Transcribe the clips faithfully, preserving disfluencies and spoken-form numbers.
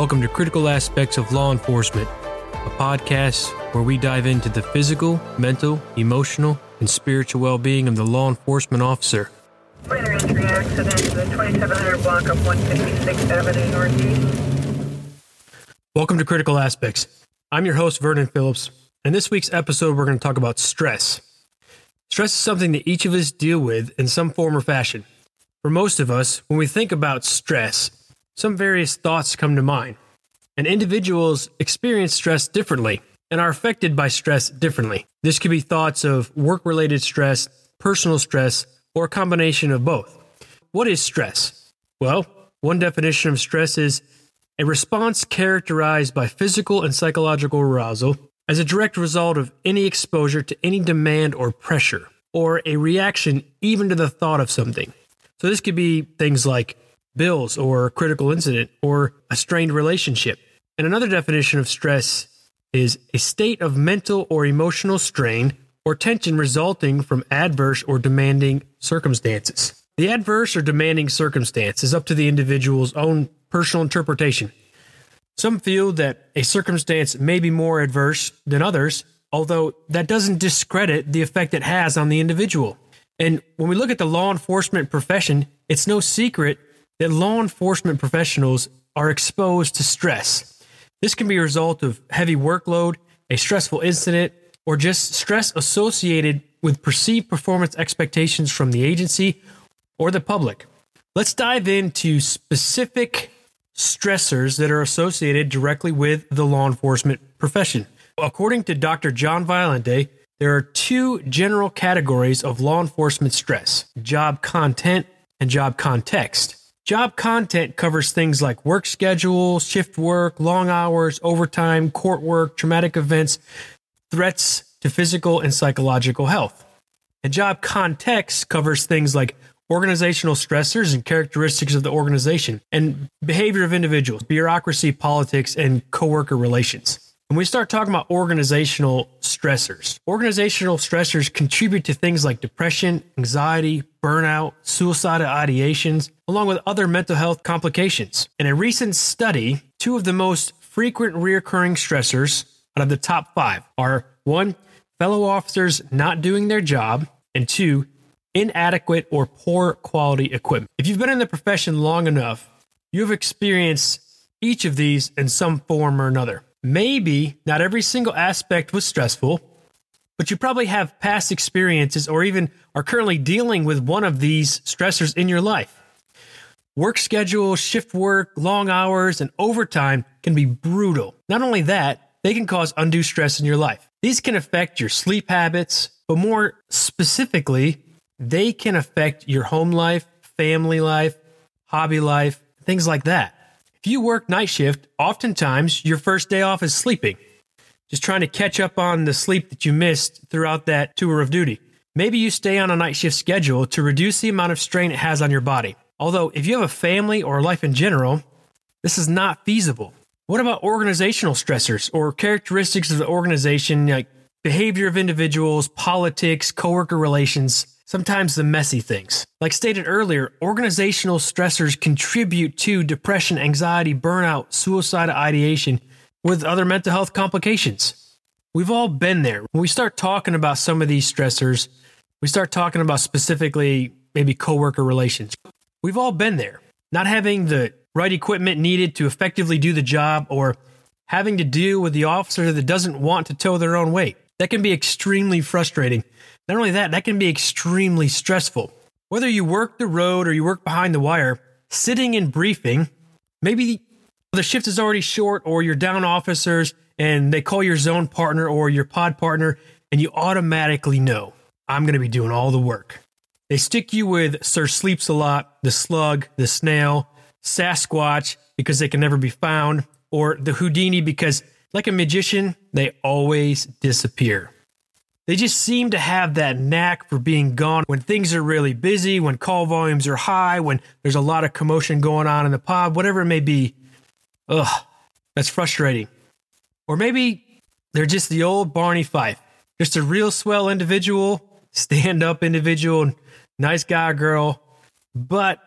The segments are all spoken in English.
Welcome to Critical Aspects of Law Enforcement, a podcast where we dive into the physical, mental, emotional, and spiritual well-being of the law enforcement officer. Minor injury accident to the twenty-seven hundred block of one fifty-sixth Avenue Northeast. Welcome to Critical Aspects. I'm your host, Vernon Phillips, and this week's episode we're going to talk about stress. Stress is something that each of us deal with in some form or fashion. For most of us, when we think about stress, some various thoughts come to mind, and individuals experience stress differently and are affected by stress differently. This could be thoughts of work-related stress, personal stress, or a combination of both. What is stress? Well, one definition of stress is a response characterized by physical and psychological arousal as a direct result of any exposure to any demand or pressure, or a reaction even to the thought of something. So this could be things like bills or a critical incident or a strained relationship. And another definition of stress is a state of mental or emotional strain or tension resulting from adverse or demanding circumstances. The adverse or demanding circumstance is up to the individual's own personal interpretation. Some feel that a circumstance may be more adverse than others, although that doesn't discredit the effect it has on the individual. And when we look at the law enforcement profession, it's no secret that law enforcement professionals are exposed to stress. This can be a result of heavy workload, a stressful incident, or just stress associated with perceived performance expectations from the agency or the public. Let's dive into specific stressors that are associated directly with the law enforcement profession. According to Doctor John Violante, there are two general categories of law enforcement stress: job content and job context. Job content covers things like work schedule, shift work, long hours, overtime, court work, traumatic events, threats to physical and psychological health. And job context covers things like organizational stressors and characteristics of the organization and behavior of individuals, bureaucracy, politics, and coworker relations. When we start talking about organizational stressors, organizational stressors contribute to things like depression, anxiety, burnout, suicidal ideations, along with other mental health complications. In a recent study, two of the most frequent reoccurring stressors out of the top five are, one, fellow officers not doing their job, and two, inadequate or poor quality equipment. If you've been in the profession long enough, you've experienced each of these in some form or another. Maybe not every single aspect was stressful, but you probably have past experiences or even are currently dealing with one of these stressors in your life. Work schedule, shift work, long hours, and overtime can be brutal. Not only that, they can cause undue stress in your life. These can affect your sleep habits, but more specifically, they can affect your home life, family life, hobby life, things like that. If you work night shift, oftentimes your first day off is sleeping, just trying to catch up on the sleep that you missed throughout that tour of duty. Maybe you stay on a night shift schedule to reduce the amount of strain it has on your body. Although if you have a family or life in general, this is not feasible. What about organizational stressors or characteristics of the organization, like behavior of individuals, politics, coworker relations, sometimes the messy things? Like stated earlier, organizational stressors contribute to depression, anxiety, burnout, suicidal ideation, with other mental health complications. We've all been there. When we start talking about some of these stressors, we start talking about specifically maybe coworker relations. We've all been there. Not having the right equipment needed to effectively do the job, or having to deal with the officer that doesn't want to tow their own weight. That can be extremely frustrating. Not only that, that can be extremely stressful. Whether you work the road or you work behind the wire, sitting in briefing, maybe the shift is already short or you're down officers and they call your zone partner or your pod partner and you automatically know, I'm going to be doing all the work. They stick you with Sir Sleeps a Lot, the Slug, the Snail, Sasquatch because they can never be found, or the Houdini because, like a magician, they always disappear. They just seem to have that knack for being gone when things are really busy, when call volumes are high, when there's a lot of commotion going on in the pod, whatever it may be. Ugh, that's frustrating. Or maybe they're just the old Barney Fife, just a real swell individual, stand-up individual, nice guy or girl. But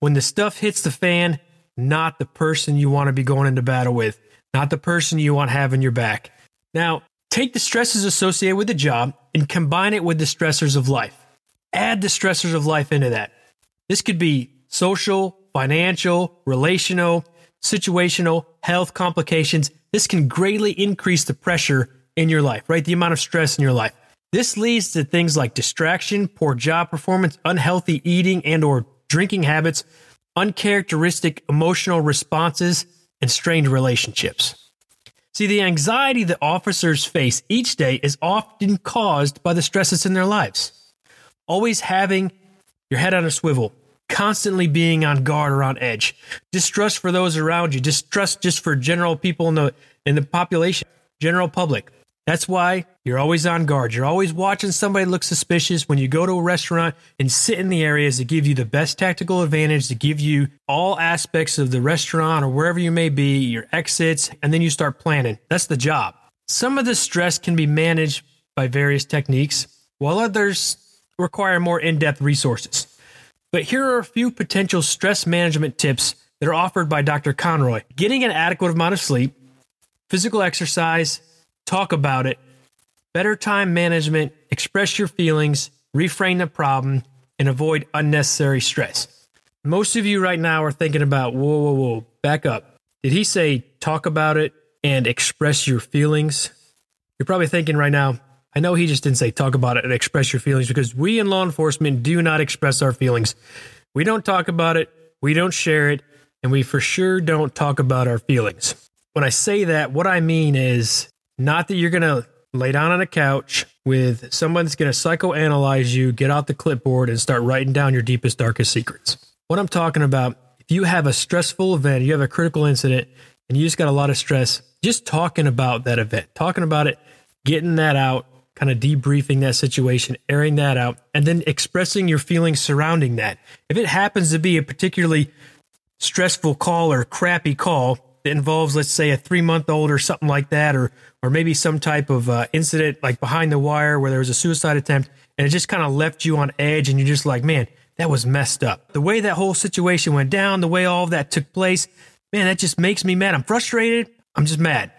when the stuff hits the fan, not the person you want to be going into battle with, not the person you want having your back. Now, take the stresses associated with the job and combine it with the stressors of life. Add the stressors of life into that. This could be social, financial, relational, situational, health complications. This can greatly increase the pressure in your life, right? The amount of stress in your life. This leads to things like distraction, poor job performance, unhealthy eating and or drinking habits, uncharacteristic emotional responses, and strained relationships. See, the anxiety that officers face each day is often caused by the stresses in their lives. Always having your head on a swivel, constantly being on guard or on edge, distrust for those around you, distrust just for general people in the in the population, general public. That's why you're always on guard. You're always watching somebody look suspicious when you go to a restaurant and sit in the areas that give you the best tactical advantage, to give you all aspects of the restaurant or wherever you may be, your exits, and then you start planning. That's the job. Some of the stress can be managed by various techniques, while others require more in-depth resources. But here are a few potential stress management tips that are offered by Doctor Conroy. Getting an adequate amount of sleep, physical exercise, talk about it, better time management, express your feelings, reframe the problem, and avoid unnecessary stress. Most of you right now are thinking about, whoa, whoa, whoa, back up. Did he say talk about it and express your feelings? You're probably thinking right now, I know he just didn't say talk about it and express your feelings, because we in law enforcement do not express our feelings. We don't talk about it, we don't share it, and we for sure don't talk about our feelings. When I say that, what I mean is not that you're going to lay down on a couch with someone that's going to psychoanalyze you, get out the clipboard, and start writing down your deepest, darkest secrets. What I'm talking about, if you have a stressful event, you have a critical incident, and you just got a lot of stress, just talking about that event, talking about it, getting that out, kind of debriefing that situation, airing that out, and then expressing your feelings surrounding that. If it happens to be a particularly stressful call or crappy call that involves, let's say, a three-month-old or something like that, or or maybe some type of uh, incident like behind the wire where there was a suicide attempt, and it just kind of left you on edge, and you're just like, man, that was messed up. The way that whole situation went down, the way all of that took place, man, that just makes me mad. I'm frustrated. I'm just mad.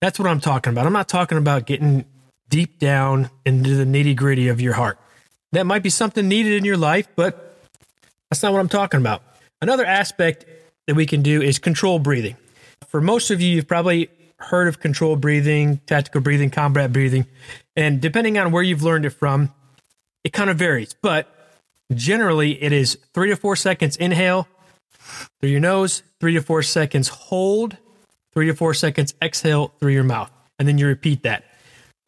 That's what I'm talking about. I'm not talking about getting deep down into the nitty-gritty of your heart. That might be something needed in your life, but that's not what I'm talking about. Another aspect that we can do is controlled breathing. For most of you, you've probably heard of controlled breathing, tactical breathing, combat breathing, and depending on where you've learned it from, it kind of varies, but generally it is three to four seconds inhale through your nose, three to four seconds hold, three to four seconds exhale through your mouth, and then you repeat that.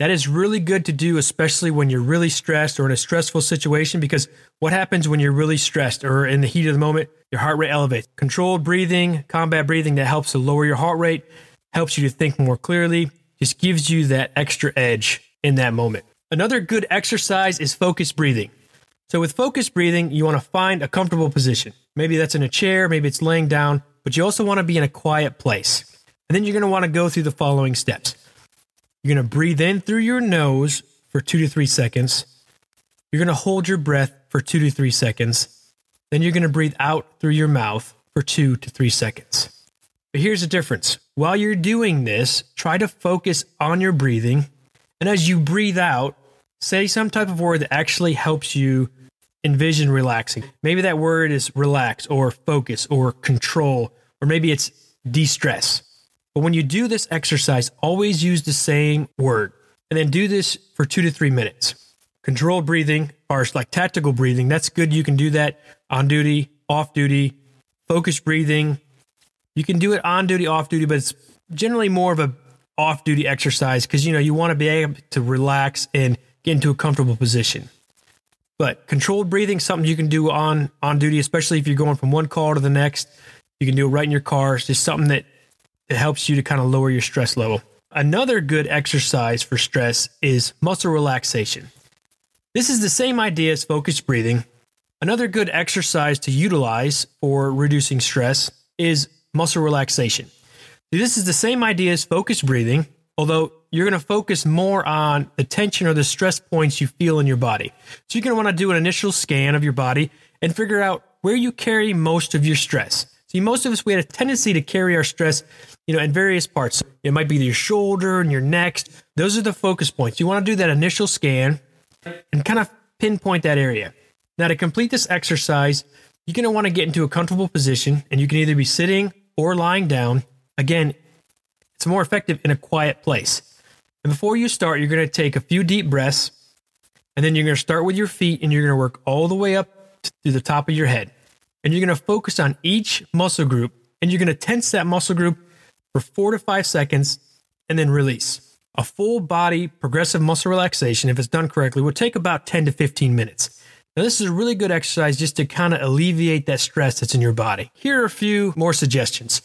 That is really good to do, especially when you're really stressed or in a stressful situation, because what happens when you're really stressed or in the heat of the moment, your heart rate elevates. Controlled breathing, combat breathing, that helps to lower your heart rate, helps you to think more clearly, just gives you that extra edge in that moment. Another good exercise is focused breathing. So with focused breathing, you want to find a comfortable position. Maybe that's in a chair, maybe it's laying down, but you also want to be in a quiet place. And then you're going to want to go through the following steps. You're going to breathe in through your nose for two to three seconds. You're going to hold your breath for two to three seconds. Then you're going to breathe out through your mouth for two to three seconds. But here's the difference. While you're doing this, try to focus on your breathing. And as you breathe out, say some type of word that actually helps you envision relaxing. Maybe that word is relax or focus or control, or maybe it's de-stress. But when you do this exercise, always use the same word, and then do this for two to three minutes. Controlled breathing, or like tactical breathing, that's good. You can do that on duty, off duty, focused breathing. You can do it on duty, off duty, but it's generally more of a off duty exercise because, you know, you want to be able to relax and get into a comfortable position. But controlled breathing, something you can do on, on duty, especially if you're going from one call to the next. You can do it right in your car. It's just something that it helps you to kind of lower your stress level. Another good exercise for stress is muscle relaxation. This is the same idea as focused breathing. Another good exercise to utilize for reducing stress is muscle relaxation. This is the same idea as focused breathing, although you're going to focus more on the tension or the stress points you feel in your body. So you're going to want to do an initial scan of your body and figure out where you carry most of your stress. See, most of us, we had a tendency to carry our stress, you know, in various parts. It might be your shoulder and your neck. Those are the focus points. You want to do that initial scan and kind of pinpoint that area. Now, to complete this exercise, you're going to want to get into a comfortable position, and you can either be sitting or lying down. Again, it's more effective in a quiet place. And before you start, you're going to take a few deep breaths, and then you're going to start with your feet, and you're going to work all the way up to the top of your head. And you're going to focus on each muscle group, and you're going to tense that muscle group for four to five seconds, and then release. A full body progressive muscle relaxation, if it's done correctly, will take about ten to fifteen minutes. Now, this is a really good exercise just to kind of alleviate that stress that's in your body. Here are a few more suggestions.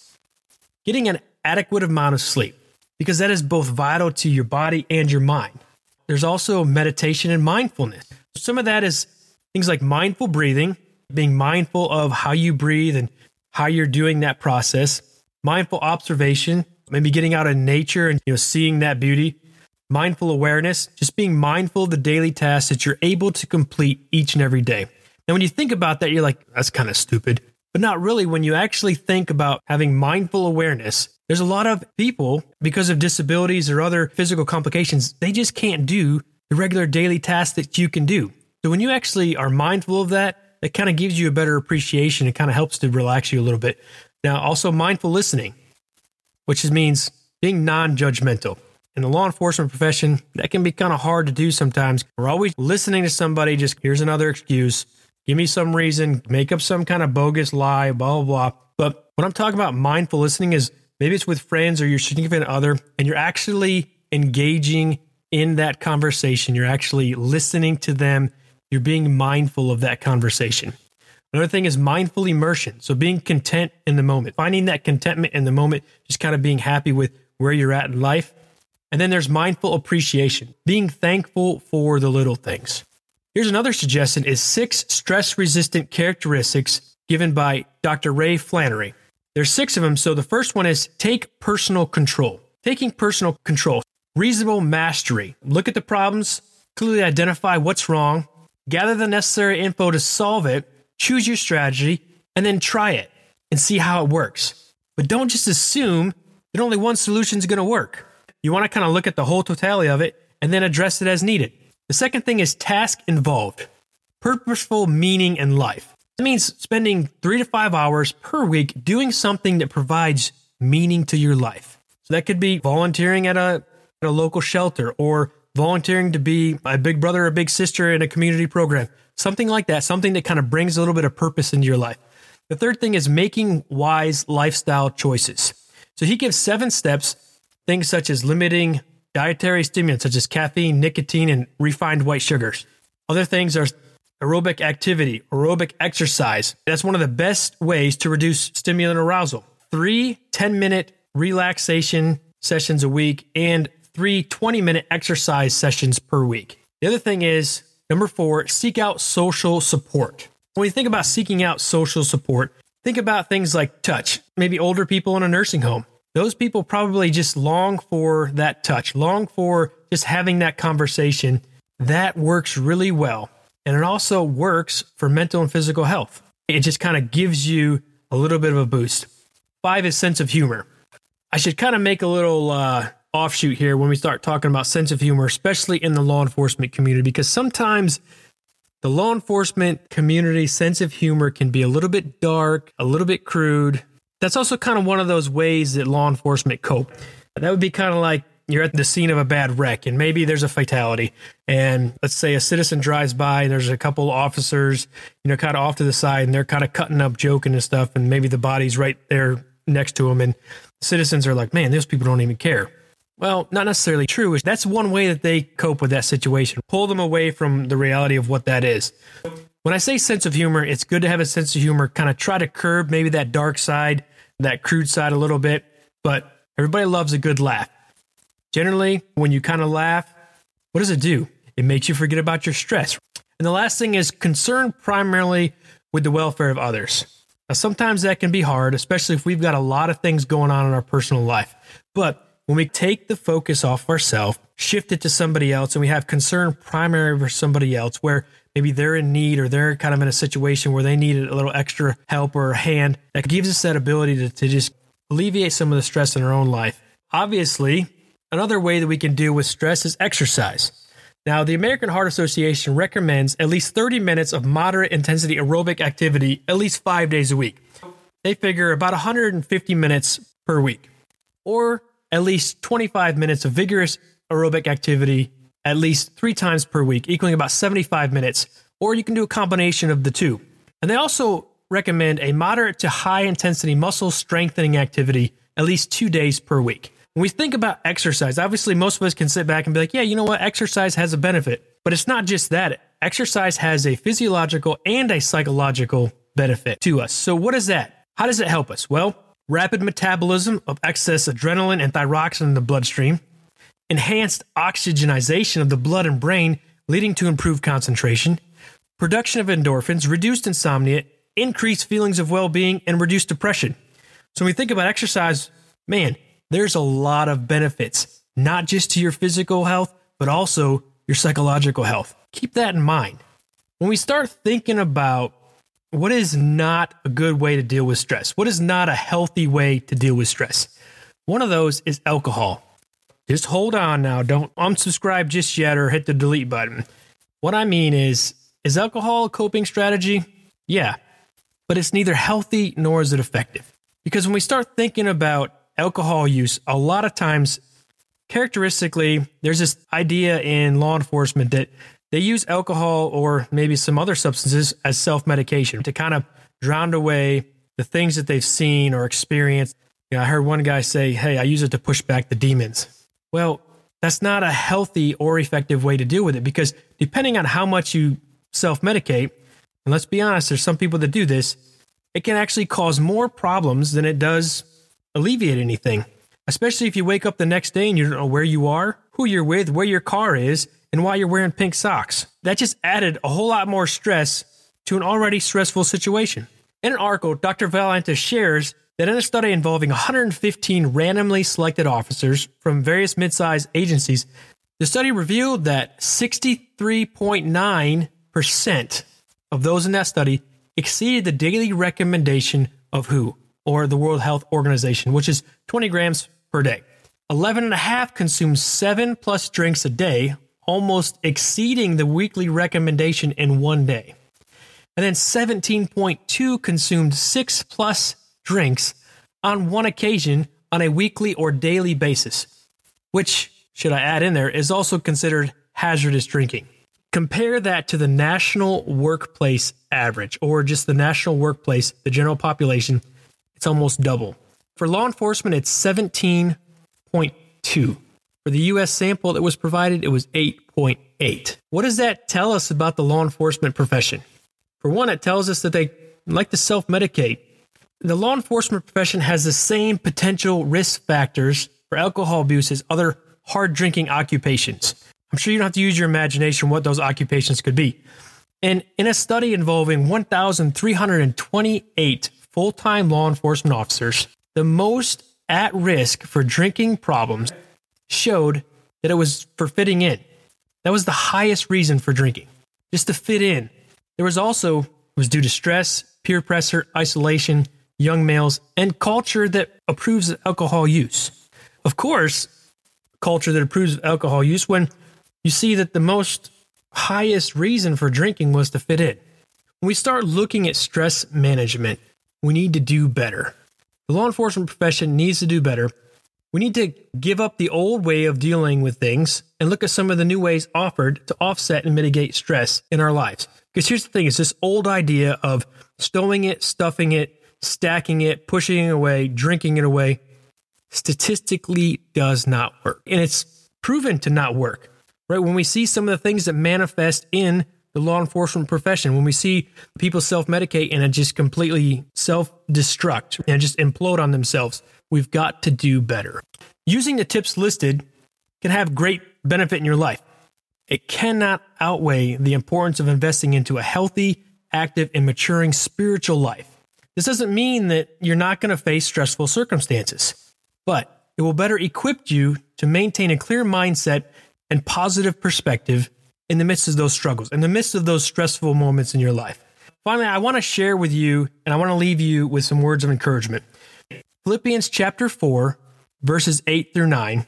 Getting an adequate amount of sleep, because that is both vital to your body and your mind. There's also meditation and mindfulness. Some of that is things like mindful breathing, being mindful of how you breathe and how you're doing that process. Mindful observation, maybe getting out in nature and, you know, seeing that beauty. Mindful awareness, just being mindful of the daily tasks that you're able to complete each and every day. Now, when you think about that, you're like, that's kind of stupid. But not really. When you actually think about having mindful awareness, there's a lot of people, because of disabilities or other physical complications, they just can't do the regular daily tasks that you can do. So when you actually are mindful of that, that kind of gives you a better appreciation. It kind of helps to relax you a little bit. Now, also mindful listening, which means being non-judgmental. In the law enforcement profession, that can be kind of hard to do sometimes. We're always listening to somebody, just here's another excuse. Give me some reason, make up some kind of bogus lie, blah, blah, blah. But what I'm talking about mindful listening is maybe it's with friends or your significant other, and you're actually engaging in that conversation. You're actually listening to them. You're being mindful of that conversation. Another thing is mindful immersion. So being content in the moment, finding that contentment in the moment, just kind of being happy with where you're at in life. And then there's mindful appreciation, being thankful for the little things. Here's another suggestion is six stress-resistant characteristics given by Doctor Ray Flannery. There's six of them. So the first one is take personal control. Taking personal control, reasonable mastery. Look at the problems, clearly identify what's wrong, gather the necessary info to solve it, choose your strategy, and then try it and see how it works. But don't just assume that only one solution is going to work. You want to kind of look at the whole totality of it and then address it as needed. The second thing is task involved, purposeful meaning in life. That means spending three to five hours per week doing something that provides meaning to your life. So that could be volunteering at a, at a local shelter, or volunteering to be a big brother or big sister in a community program, something like that, something that kind of brings a little bit of purpose into your life. The third thing is making wise lifestyle choices. So he gives seven steps. Things such as limiting dietary stimulants, such as caffeine, nicotine, and refined white sugars. Other things are aerobic activity, aerobic exercise. That's one of the best ways to reduce stimulant arousal. Three ten-minute relaxation sessions a week and three twenty-minute exercise sessions per week. The other thing is, number four, seek out social support. When you think about seeking out social support, think about things like touch, maybe older people in a nursing home. Those people probably just long for that touch, long for just having that conversation. That works really well. And it also works for mental and physical health. It just kind of gives you a little bit of a boost. Five is sense of humor. I should kind of make a little uh, offshoot here when we start talking about sense of humor, especially in the law enforcement community, because sometimes the law enforcement community sense of humor can be a little bit dark, a little bit crude. That's also kind of one of those ways that law enforcement cope. That would be kind of like you're at the scene of a bad wreck and maybe there's a fatality. And let's say a citizen drives by and there's a couple officers, you know, kind of off to the side, and they're kind of cutting up, joking and stuff. And maybe the body's right there next to them. And citizens are like, man, those people don't even care. Well, not necessarily true. That's one way that they cope with that situation. Pull them away from the reality of what that is. When I say sense of humor, it's good to have a sense of humor, kind of try to curb maybe that dark side, that crude side a little bit, but everybody loves a good laugh. Generally, when you kind of laugh, what does it do? It makes you forget about your stress. And the last thing is concern primarily with the welfare of others. Now, sometimes that can be hard, especially if we've got a lot of things going on in our personal life. But when we take the focus off ourselves, shift it to somebody else, and we have concern primarily for somebody else, where maybe they're in need, or they're kind of in a situation where they needed a little extra help or a hand, that gives us that ability to, to just alleviate some of the stress in our own life. Obviously, another way that we can deal with stress is exercise. Now, the American Heart Association recommends at least thirty minutes of moderate intensity aerobic activity at least five days a week. They figure about one hundred fifty minutes per week, or at least twenty-five minutes of vigorous aerobic activity at least three times per week, equaling about seventy-five minutes, or you can do a combination of the two. And they also recommend a moderate to high intensity muscle strengthening activity at least two days per week. When we think about exercise, obviously most of us can sit back and be like, yeah, you know what? Exercise has a benefit, but it's not just that. Exercise has a physiological and a psychological benefit to us. So what is that? How does it help us? Well, rapid metabolism of excess adrenaline and thyroxine in the bloodstream, enhanced oxygenization of the blood and brain, leading to improved concentration, production of endorphins, reduced insomnia, increased feelings of well-being, and reduced depression. So when we think about exercise, man, there's a lot of benefits, not just to your physical health, but also your psychological health. Keep that in mind. When we start thinking about what is not a good way to deal with stress, what is not a healthy way to deal with stress, one of those is alcohol. Just hold on now. Don't unsubscribe just yet or hit the delete button. What I mean is, is alcohol a coping strategy? Yeah, but it's neither healthy nor is it effective. Because when we start thinking about alcohol use, a lot of times, characteristically, there's this idea in law enforcement that they use alcohol or maybe some other substances as self-medication to kind of drown away the things that they've seen or experienced. You know, I heard one guy say, hey, I use it to push back the demons. Well, that's not a healthy or effective way to deal with it, because depending on how much you self-medicate, and let's be honest, there's some people that do this, it can actually cause more problems than it does alleviate anything, especially if you wake up the next day and you don't know where you are, who you're with, where your car is, and why you're wearing pink socks. That just added a whole lot more stress to an already stressful situation. In an article, Doctor Valenta shares that in a study involving one hundred fifteen randomly selected officers from various mid-sized agencies, the study revealed that sixty-three point nine percent of those in that study exceeded the daily recommendation of W H O, or the World Health Organization, which is twenty grams per day. eleven and a half consumed seven plus drinks a day, almost exceeding the weekly recommendation in one day. And then seventeen point two consumed six plus drinks on one occasion on a weekly or daily basis, which, should I add in there, is also considered hazardous drinking. Compare that to the national workplace average, or just the national workplace, the general population. It's almost double. For law enforcement, it's seventeen point two. For the U S sample that was provided, it was eight point eight. What does that tell us about the law enforcement profession? For one, it tells us that they like to self-medicate. The law enforcement profession has the same potential risk factors for alcohol abuse as other hard drinking occupations. I'm sure you don't have to use your imagination what those occupations could be. And in a study involving one thousand three hundred twenty-eight full-time law enforcement officers, the most at risk for drinking problems showed that it was for fitting in. That was the highest reason for drinking, just to fit in. There was also, it was due to stress, peer pressure, isolation, young males, and culture that approves of alcohol use. Of course, culture that approves of alcohol use when you see that the most highest reason for drinking was to fit in. When we start looking at stress management, we need to do better. The law enforcement profession needs to do better. We need to give up the old way of dealing with things and look at some of the new ways offered to offset and mitigate stress in our lives. Because here's the thing, it's this old idea of stowing it, stuffing it, stacking it, pushing it away, drinking it away, statistically does not work. And it's proven to not work, right? When we see some of the things that manifest in the law enforcement profession, when we see people self-medicate and just completely self-destruct and just implode on themselves, we've got to do better. Using the tips listed can have great benefit in your life. It cannot outweigh the importance of investing into a healthy, active, and maturing spiritual life. This doesn't mean that you're not going to face stressful circumstances, but it will better equip you to maintain a clear mindset and positive perspective in the midst of those struggles, in the midst of those stressful moments in your life. Finally, I want to share with you, and I want to leave you with some words of encouragement. Philippians chapter four, verses eight through nine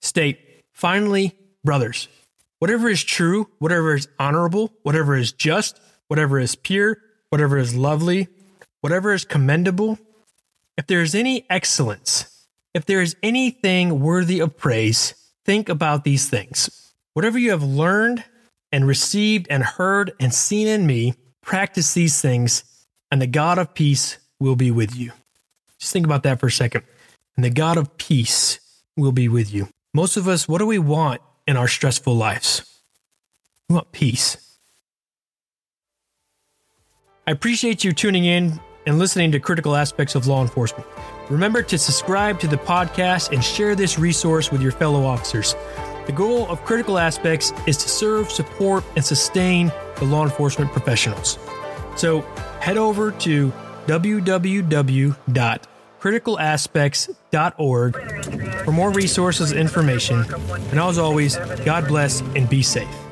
state, "Finally, brothers, whatever is true, whatever is honorable, whatever is just, whatever is pure, whatever is lovely, whatever is commendable, if there is any excellence, if there is anything worthy of praise, think about these things. Whatever you have learned and received and heard and seen in me, practice these things, and the God of peace will be with you." Just think about that for a second. And the God of peace will be with you. Most of us, what do we want in our stressful lives? We want peace. I appreciate you tuning in and listening to Critical Aspects of Law Enforcement. Remember to subscribe to the podcast and share this resource with your fellow officers. The goal of Critical Aspects is to serve, support, and sustain the law enforcement professionals. So head over to w w w dot critical aspects dot org for more resources and information. And as always, God bless and be safe.